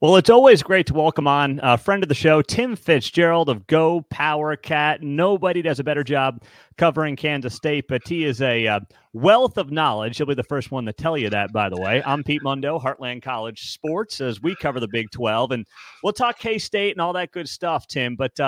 Well, it's always great to welcome on a friend of the show, Tim Fitzgerald of Go Power Cat. Nobody does a better job covering Kansas State, but he is a wealth of knowledge. He'll be the first one to tell you that, by the way. I'm Pete Mundo, Heartland College Sports, as we cover the Big 12. And we'll talk K-State and all that good stuff, Tim. But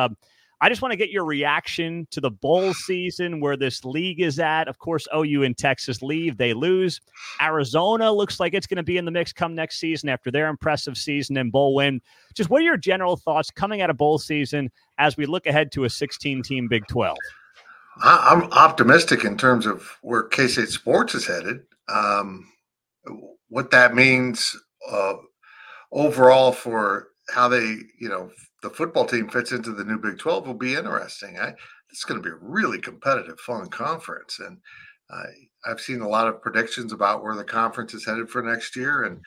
I just want to get your reaction to the bowl season, where this league is at. Of course, OU and Texas leave. They lose. Arizona looks like it's going to be in the mix come next season after their impressive season and bowl win. Just what are your general thoughts coming out of bowl season as we look ahead to a 16-team Big 12? I'm optimistic in terms of where K-State sports is headed. What that means overall for how they, the football team fits into the new Big 12 will be interesting. It's going to be a really competitive, fun conference. And I've seen a lot of predictions about where the conference is headed for next year. And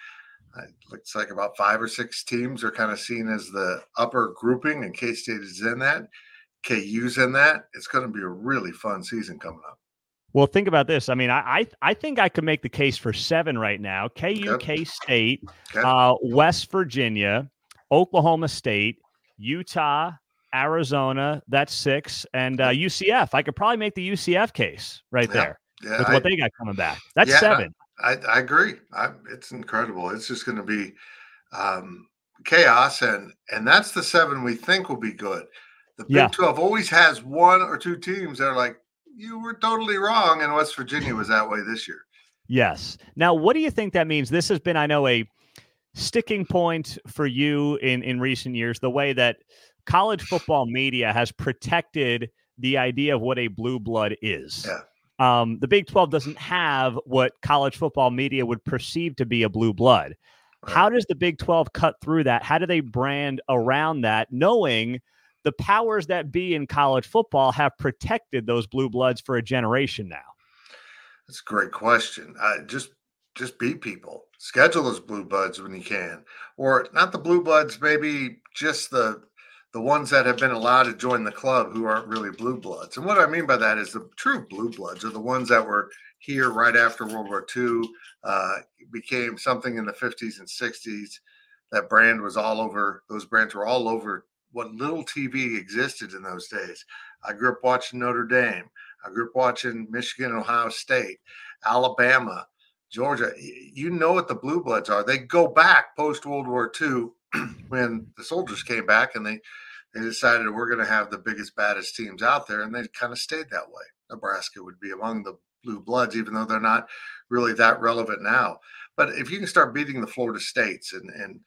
it looks like about 5 or 6 teams are kind of seen as the upper grouping, and K-State is in that. KU's in that. It's going to be a really fun season coming up. Well, think about this. I mean, I think I could make the case for 7 right now. KU, K-State, West Virginia, Oklahoma State, Utah, Arizona, that's 6, and UCF. I could probably make the UCF case there with what they got coming back. That's 7. I agree. It's incredible. It's just going to be chaos, and that's the 7 we think will be good. The Big 12 always has 1 or 2 teams that are like, you were totally wrong, and West Virginia was that way this year. Yes. Now, what do you think that means? This has been, I know, a sticking point for you in recent years, the way that college football media has protected the idea of what a blue blood is. Yeah. The Big 12 doesn't have what college football media would perceive to be a blue blood. Right. How does the Big 12 cut through that? How do they brand around that, knowing the powers that be in college football have protected those blue bloods for a generation now? That's a great question. Just be people. Schedule those blue bloods when you can, or not the blue bloods, maybe just the ones that have been allowed to join the club who aren't really blue bloods. And what I mean by that is the true blue bloods are the ones that were here right after World War II, became something in the 50s and 60s. That brand was all over. Those brands were all over what little TV existed in those days. I grew up watching Notre Dame. I grew up watching Michigan, Ohio State, Alabama, Georgia. You know what the blue bloods are. They go back post-World War II when the soldiers came back and they decided we're going to have the biggest, baddest teams out there, and they kind of stayed that way. Nebraska would be among the blue bloods, even though they're not really that relevant now. But if you can start beating the Florida States and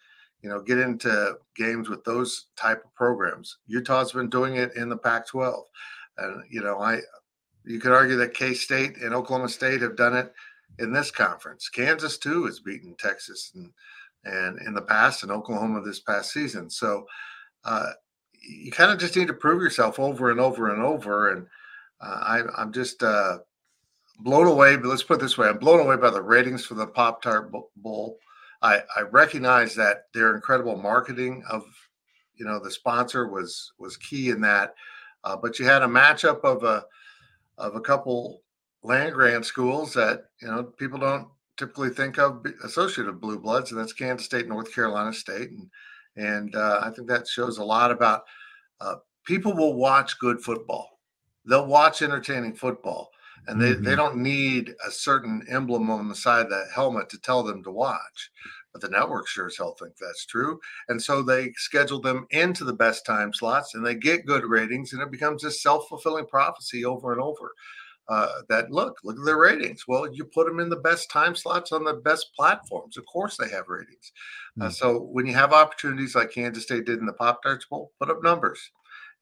get into games with those type of programs, Utah's been doing it in the Pac-12. And, you could argue that K-State and Oklahoma State have done it in this conference. Kansas, too, has beaten Texas and in the past, and Oklahoma this past season. So you kind of just need to prove yourself over and over and over. And I'm just blown away. But let's put it this way. I'm blown away by the ratings for the Pop-Tart Bowl. I recognize that their incredible marketing of, the sponsor was key in that. But you had a matchup of a couple – land-grant schools that, people don't typically think of associated with blue bloods, and that's Kansas State, North Carolina State. And I think that shows a lot about people will watch good football. They'll watch entertaining football, and they don't need a certain emblem on the side of the helmet to tell them to watch. But the network sure as hell think that's true. And so they schedule them into the best time slots, and they get good ratings, and it becomes this self-fulfilling prophecy over and over. That look at their ratings. Well, you put them in the best time slots on the best platforms. Of course they have ratings. So when you have opportunities like Kansas State did in the Pop-Tarts Bowl, put up numbers,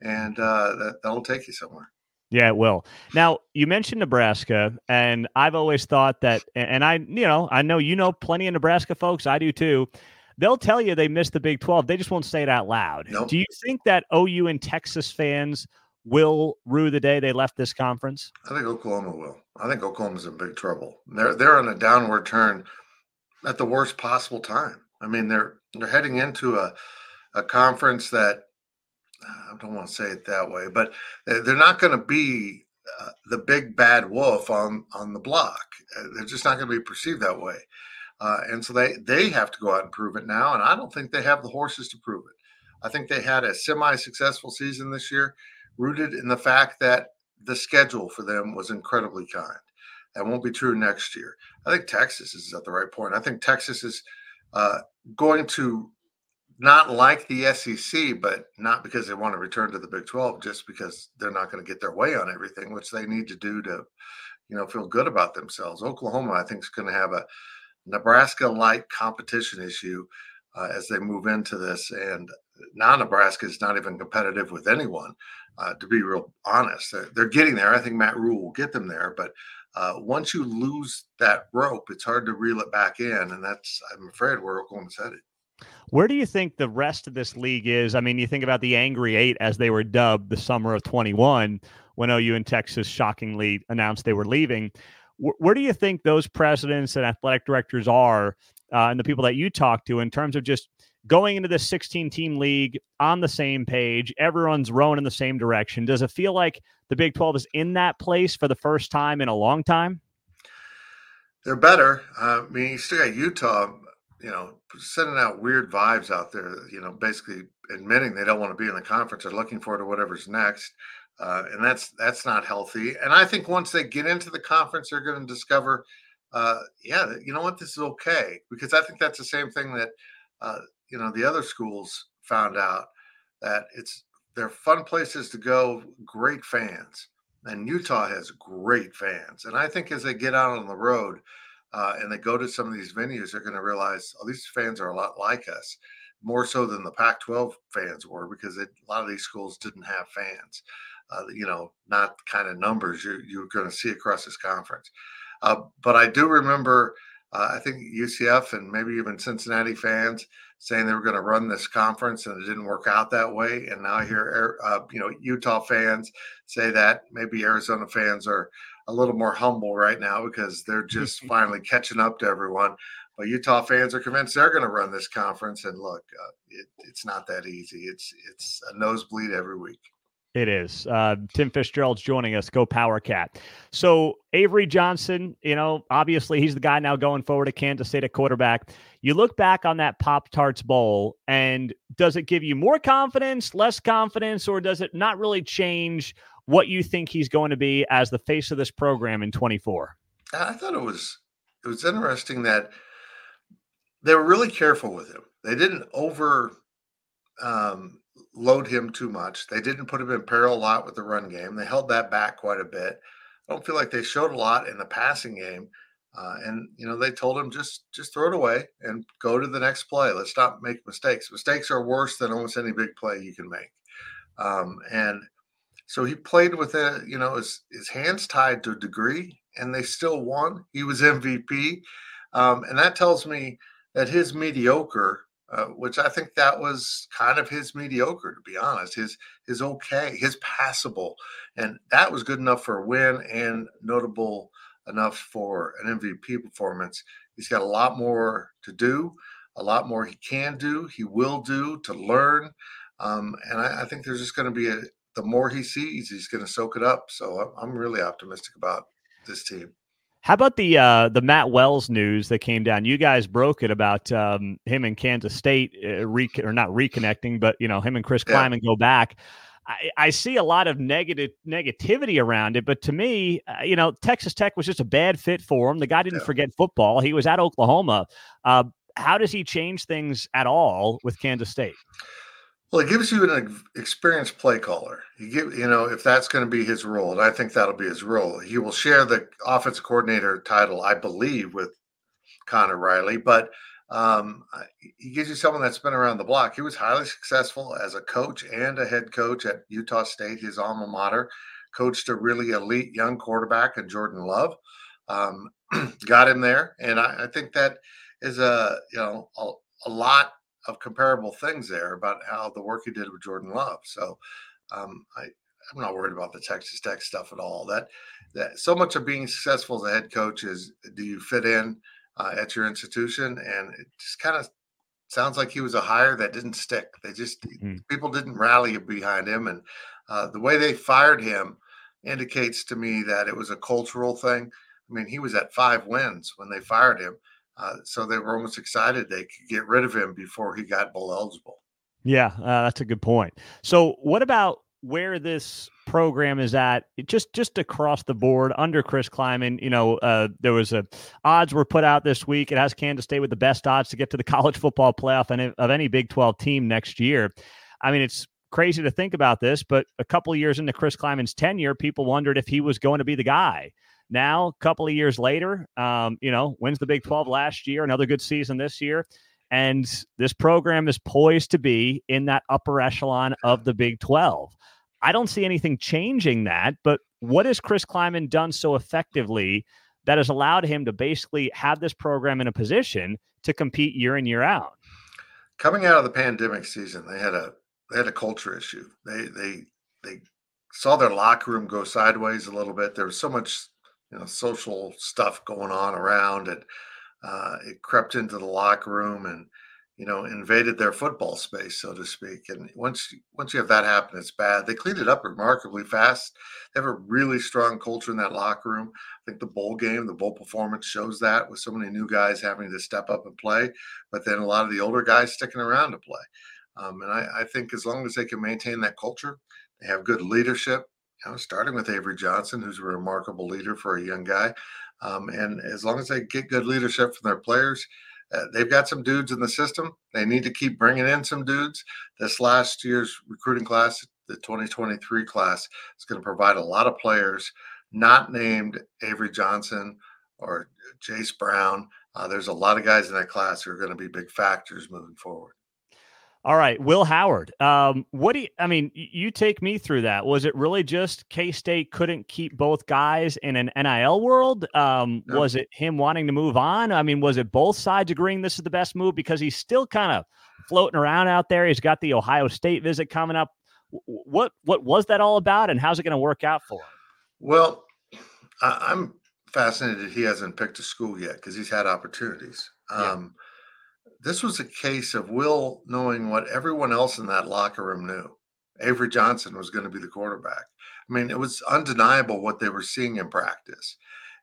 and that'll take you somewhere. Yeah, it will. Now, you mentioned Nebraska, and I've always thought that, and I know plenty of Nebraska folks. I do too. They'll tell you they missed the Big 12. They just won't say it out loud. Nope. Do you think that OU and Texas fans will rue the day they left this conference? I think Oklahoma will. I think Oklahoma's in big trouble. They're on a downward turn at the worst possible time. I mean, they're heading into a conference that, I don't want to say it that way, but they're not going to be the big bad wolf on the block. They're just not going to be perceived that way. And so they have to go out and prove it now. And I don't think they have the horses to prove it. I think they had a semi-successful season this year, rooted in the fact that the schedule for them was incredibly kind. That won't be true next year. I think Texas is at the right point. I think Texas is going to not like the SEC, but not because they want to return to the Big 12, just because they're not going to get their way on everything, which they need to do to, you know, feel good about themselves. Oklahoma, I think, is going to have a Nebraska-like competition issue as they move into this. And now Nebraska is not even competitive with anyone, to be real honest. They're getting there. I think Matt Rule will get them there. But once you lose that rope, it's hard to reel it back in. And that's, I'm afraid, where Oklahoma's headed. Where do you think the rest of this league is? I mean, you think about the Angry Eight, as they were dubbed the summer of 21, when OU and Texas shockingly announced they were leaving. Where do you think those presidents and athletic directors are and the people that you talk to in terms of just going into this 16-team league on the same page? Everyone's rowing in the same direction. Does it feel like the Big 12 is in that place for the first time in a long time? They're better. I mean, you still got Utah, you know, sending out weird vibes out there, you know, basically admitting they don't want to be in the conference or looking forward to whatever's next. And that's not healthy. And I think once they get into the conference, they're going to discover, you know what, this is okay. Because I think that's the same thing that, you know, the other schools found out, that they're fun places to go, great fans. And Utah has great fans. And I think as they get out on the road and they go to some of these venues, they're going to realize, oh, these fans are a lot like us, more so than the Pac-12 fans were, because a lot of these schools didn't have fans. You know, not the kind of numbers you're going to see across this conference. But I do remember, I think UCF and maybe even Cincinnati fans saying they were going to run this conference, and it didn't work out that way. And now I hear, you know, Utah fans say that. Maybe Arizona fans are a little more humble right now because they're just finally catching up to everyone. But Utah fans are convinced they're going to run this conference. And look, it's not that easy. It's a nosebleed every week. It is. Tim Fitzgerald's joining us. Go Power Cat. So Avery Johnson, you know, obviously he's the guy now going forward at Kansas State at quarterback. You look back on that Pop-Tarts Bowl, and does it give you more confidence, less confidence, or does it not really change what you think he's going to be as the face of this program in 24? I thought it was interesting that they were really careful with him. They didn't load him too much. They didn't put him in peril a lot with the run game. They held that back quite a bit. I don't feel like they showed a lot in the passing game. And, you know, they told him just throw it away and go to the next play. Let's not make mistakes. Mistakes are worse than almost any big play you can make. And so he played with it, you know, his hands tied to a degree, and they still won. He was MVP. And that tells me that his mediocre, which I think that was kind of his mediocre, to be honest, his okay, his passable. And that was good enough for a win and notable enough for an MVP performance. He's got a lot more to do, a lot more he can do, he will do, to learn. And I think there's just going to be the more he sees, he's going to soak it up. So I'm really optimistic about this team. How about the Matt Wells news that came down? You guys broke it about him and Kansas State, not reconnecting, but, you know, him and Chris Klieman go back. I see a lot of negativity around it, but to me, you know, Texas Tech was just a bad fit for him. The guy didn't forget football. He was at Oklahoma. How does he change things at all with Kansas State? Well, it gives you an experienced play caller. You know, if that's going to be his role, and I think that'll be his role. He will share the offensive coordinator title, I believe, with Connor Riley, but he gives you someone that's been around the block. He was highly successful as a coach and a head coach at Utah State, his alma mater, coached a really elite young quarterback in Jordan Love, got him there. And I think that is a lot of comparable things there about how the work he did with Jordan Love. So I'm not worried about the Texas Tech stuff at all. That so much of being successful as a head coach is, do you fit in at your institution? And it just kind of sounds like he was a hire that didn't stick. They just, people didn't rally behind him. And the way they fired him indicates to me that it was a cultural thing. I mean, he was at 5 wins when they fired him. So they were almost excited they could get rid of him before he got bowl eligible. Yeah, that's a good point. So what about where this program is at, just across the board under Chris Klieman? You know, there was odds were put out this week. It has Kansas State with the best odds to get to the college football playoff and of any Big 12 team next year. I mean, it's crazy to think about this, but a couple of years into Chris Kleiman's tenure, people wondered if he was going to be the guy. Now, a couple of years later, you know, wins the Big 12 last year, another good season this year. And this program is poised to be in that upper echelon of the Big 12. I don't see anything changing that, but what has Chris Klieman done so effectively that has allowed him to basically have this program in a position to compete year in, year out? Coming out of the pandemic season, they had a culture issue. They saw their locker room go sideways a little bit. There was so much, you know, social stuff going on around, and it crept into the locker room and, you know, invaded their football space, so to speak. And once you have that happen, it's bad. They cleaned it up remarkably fast. They have a really strong culture in that locker room. I think the bowl game, the bowl performance shows that, with so many new guys having to step up and play, but then a lot of the older guys sticking around to play. And I think as long as they can maintain that culture, they have good leadership, you know, starting with Avery Johnson, who's a remarkable leader for a young guy. And as long as they get good leadership from their players, they've got some dudes in the system. They need to keep bringing in some dudes. This last year's recruiting class, the 2023 class, is going to provide a lot of players not named Avery Johnson or Jace Brown. There's a lot of guys in that class who are going to be big factors moving forward. All right, Will Howard. You take me through that. Was it really just K-State couldn't keep both guys in an NIL world? No. Was it him wanting to move on? I mean, was it both sides agreeing this is the best move? Because he's still kind of floating around out there. He's got the Ohio State visit coming up. What was that all about, and how's it going to work out for him? Well, I'm fascinated he hasn't picked a school yet because he's had opportunities. Yeah. This was a case of Will knowing what everyone else in that locker room knew. Avery Johnson was going to be the quarterback. I mean, it was undeniable what they were seeing in practice.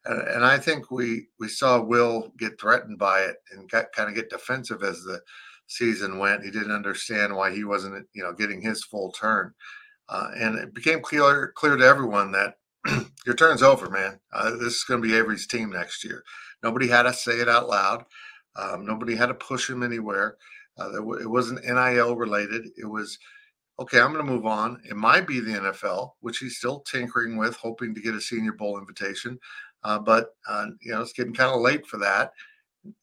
And I think we saw Will get threatened by it and kind of get defensive as the season went. He didn't understand why he wasn't, you know, getting his full turn. And it became clear to everyone that your turn's over, man. This is going to be Avery's team next year. Nobody had to say it out loud. Nobody had to push him anywhere. It wasn't NIL related. It was, okay, I'm going to move on. It might be the NFL, which he's still tinkering with, hoping to get a Senior Bowl invitation. But it's getting kind of late for that.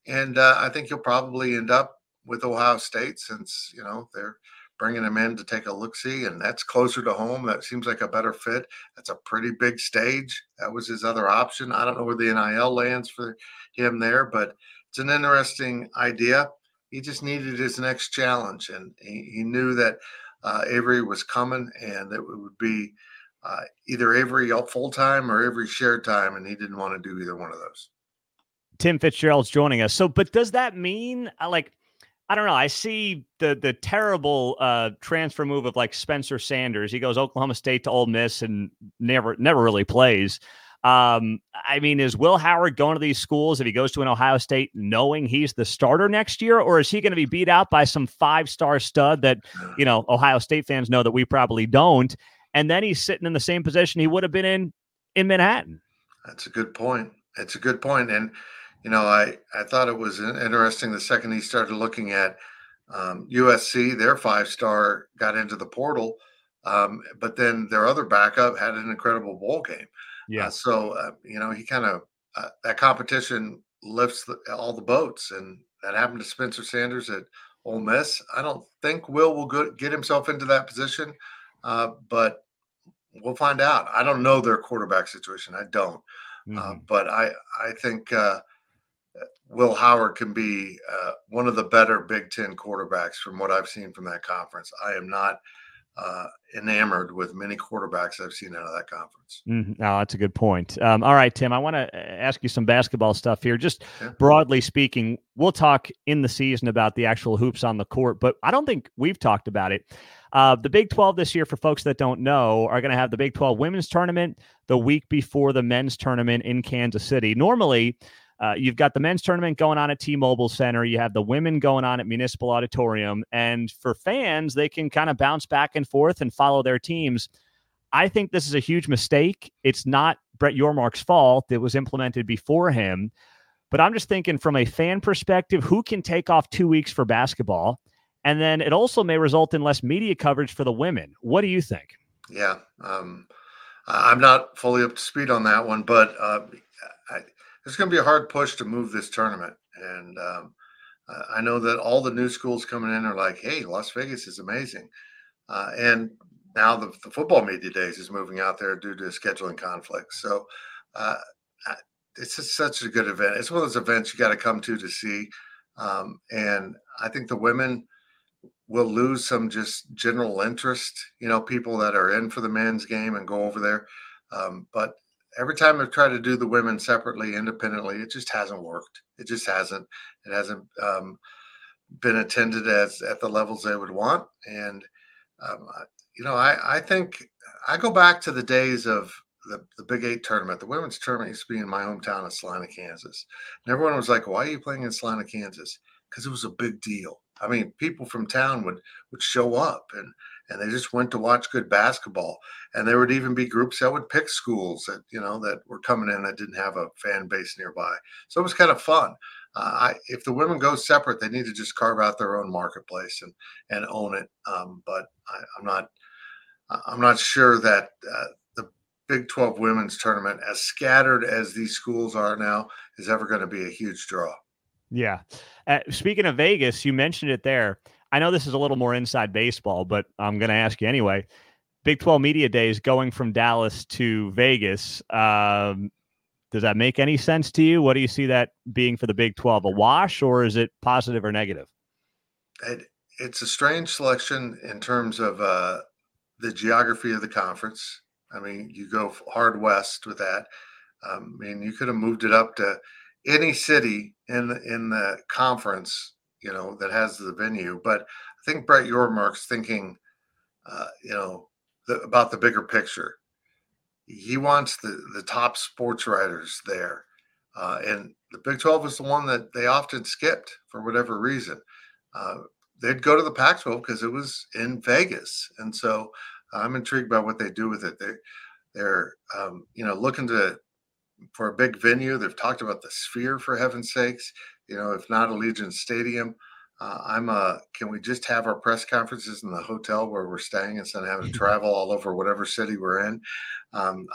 And I think you'll probably end up with Ohio State since, you know, they're bringing him in to take a look-see, and that's closer to home. That seems like a better fit. That's a pretty big stage. That was his other option. I don't know where the NIL lands for him there, but it's an interesting idea. He just needed his next challenge, and he knew that Avery was coming, and that it would be either Avery full-time or Avery shared time, and he didn't want to do either one of those. Tim Fitzgerald's joining us. So, but does that mean, like, I don't know, I see the terrible transfer move of, like, Spencer Sanders. He goes Oklahoma State to Ole Miss and never really plays. I mean, is Will Howard going to these schools if he goes to an Ohio State knowing he's the starter next year, or is he going to be beat out by some five-star stud that, you know, Ohio State fans know that we probably don't, and then he's sitting in the same position he would have been in Manhattan? That's a good point. It's a good point. And, you know, I thought it was interesting the second he started looking at USC, their five-star got into the portal, but then their other backup had an incredible bowl game. Yeah. He kind of that competition lifts all the boats, and that happened to Spencer Sanders at Ole Miss. I don't think Will get himself into that position, but we'll find out. I don't know their quarterback situation. I don't, but I think Will Howard can be one of the better Big Ten quarterbacks from what I've seen from that conference. I am not enamored with many quarterbacks I've seen out of that conference. No, that's a good point. All right, Tim, I want to ask you some basketball stuff here. Just broadly speaking, we'll talk in the season about the actual hoops on the court, but I don't think we've talked about it. The Big 12 this year, for folks that don't know, are going to have the Big 12 women's tournament the week before the men's tournament in Kansas City. Normally, You've got the men's tournament going on at T-Mobile Center. You have the women going on at Municipal Auditorium. And for fans, they can kind of bounce back and forth and follow their teams. I think this is a huge mistake. It's not Brett Yormark's fault. It was implemented before him. But I'm just thinking from a fan perspective, who can take off 2 weeks for basketball? And then it also may result in less media coverage for the women. What do you think? Yeah, I'm not fully up to speed on that one, but it's going to be a hard push to move this tournament. And I know that all the new schools coming in are like, hey, Las Vegas is amazing. And now the football media days is moving out there due to scheduling conflicts. So it's just such a good event. It's one of those events you got to come to see. And I think the women will lose some just general interest, you know, people that are in for the men's game and go over there. But every time I've tried to do the women separately, independently, it just hasn't worked. It hasn't been attended at the levels they would want. And, you know, I think I go back to the days of the Big 8 tournament. The women's tournament used to be in my hometown of Salina, Kansas. And everyone was like, why are you playing in Salina, Kansas? Because it was a big deal. I mean, people from town would show up and they just went to watch good basketball. And there would even be groups that would pick schools that, you know, that were coming in that didn't have a fan base nearby. So it was kind of fun. If the women go separate, they need to just carve out their own marketplace and own it. But I'm not sure that the Big 12 women's tournament, as scattered as these schools are now, is ever going to be a huge draw. Yeah. Speaking of Vegas, you mentioned it there. I know this is a little more inside baseball, but I'm going to ask you anyway. Big 12 media days going from Dallas to Vegas. Does that make any sense to you? What do you see that being for the Big 12? A wash, or is it positive or negative? It's a strange selection in terms of the geography of the conference. I mean, you go hard west with that. I mean, you could have moved it up to any city in the conference, you know, that has the venue. But I think Brett Yormark's thinking, you know, about the bigger picture. He wants the top sports writers there. And the Big 12 is the one that they often skipped for whatever reason. They'd go to the Pac-12 because it was in Vegas. And so I'm intrigued by what they do with it. They're you know, looking for a big venue. They've talked about the Sphere, for heaven's sakes, you know, if not Allegiant Stadium. Can we just have our press conferences in the hotel where we're staying instead of having to travel all over whatever city we're in? I'm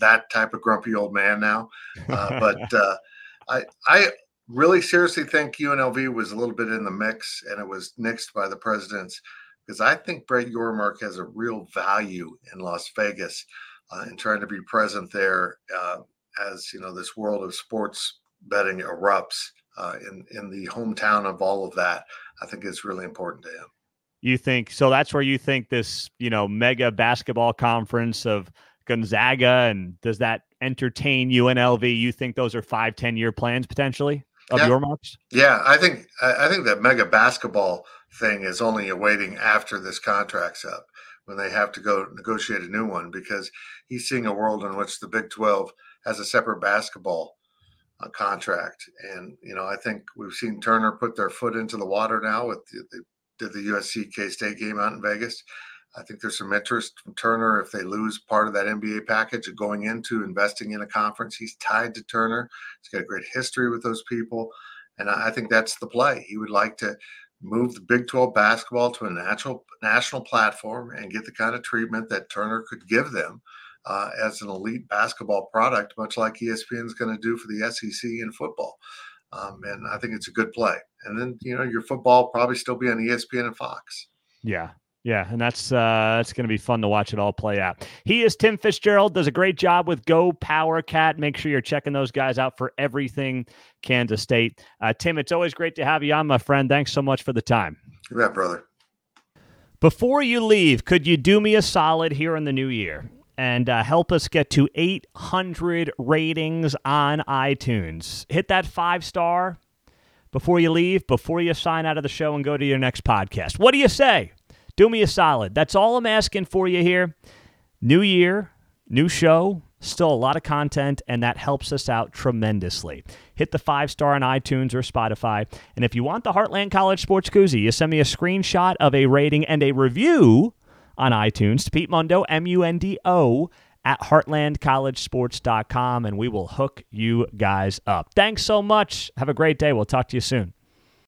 that type of grumpy old man now. But I really seriously think UNLV was a little bit in the mix, and it was nixed by the presidents, because I think Brett Yormark has a real value in Las Vegas in trying to be present there. As you know, this world of sports betting erupts in the hometown of all of that, I think it's really important to him. You think so? That's where you think this, you know, mega basketball conference of Gonzaga, and does that entertain UNLV? You think those are 5-10 year plans potentially of Yormark's? Yeah, I think that mega basketball thing is only awaiting after this contract's up, when they have to go negotiate a new one, because he's seeing a world in which the Big 12 has a separate basketball contract. And, you know, I think we've seen Turner put their foot into the water now with the USC K-State game out in Vegas. I think there's some interest from Turner if they lose part of that NBA package of going into investing in a conference. He's tied to Turner. He's got a great history with those people. And I think that's the play. He would like to move the Big 12 basketball to a national platform and get the kind of treatment that Turner could give them. As an elite basketball product, much like ESPN is going to do for the SEC in football. And I think it's a good play. And then, you know, your football will probably still be on ESPN and Fox. Yeah. Yeah. And that's going to be fun to watch it all play out. He is Tim Fitzgerald, does a great job with Go Power Cat. Make sure you're checking those guys out for everything Kansas State. Tim, it's always great to have you on, my friend. Thanks so much for the time. You bet, brother. Before you leave, could you do me a solid here in the new year and help us get to 800 ratings on iTunes? Hit that 5-star before you leave, before you sign out of the show and go to your next podcast. What do you say? Do me a solid. That's all I'm asking for you here. New year, new show, Still a lot of content, and that helps us out tremendously. Hit the 5-star on iTunes or Spotify. And if you want the Heartland College Sports Koozie, you send me a screenshot of a rating and a review on iTunes to Pete Mundo, M-U-N-D-O, at heartlandcollegesports.com, and we will hook you guys up. Thanks so much. Have a great day. We'll talk to you soon.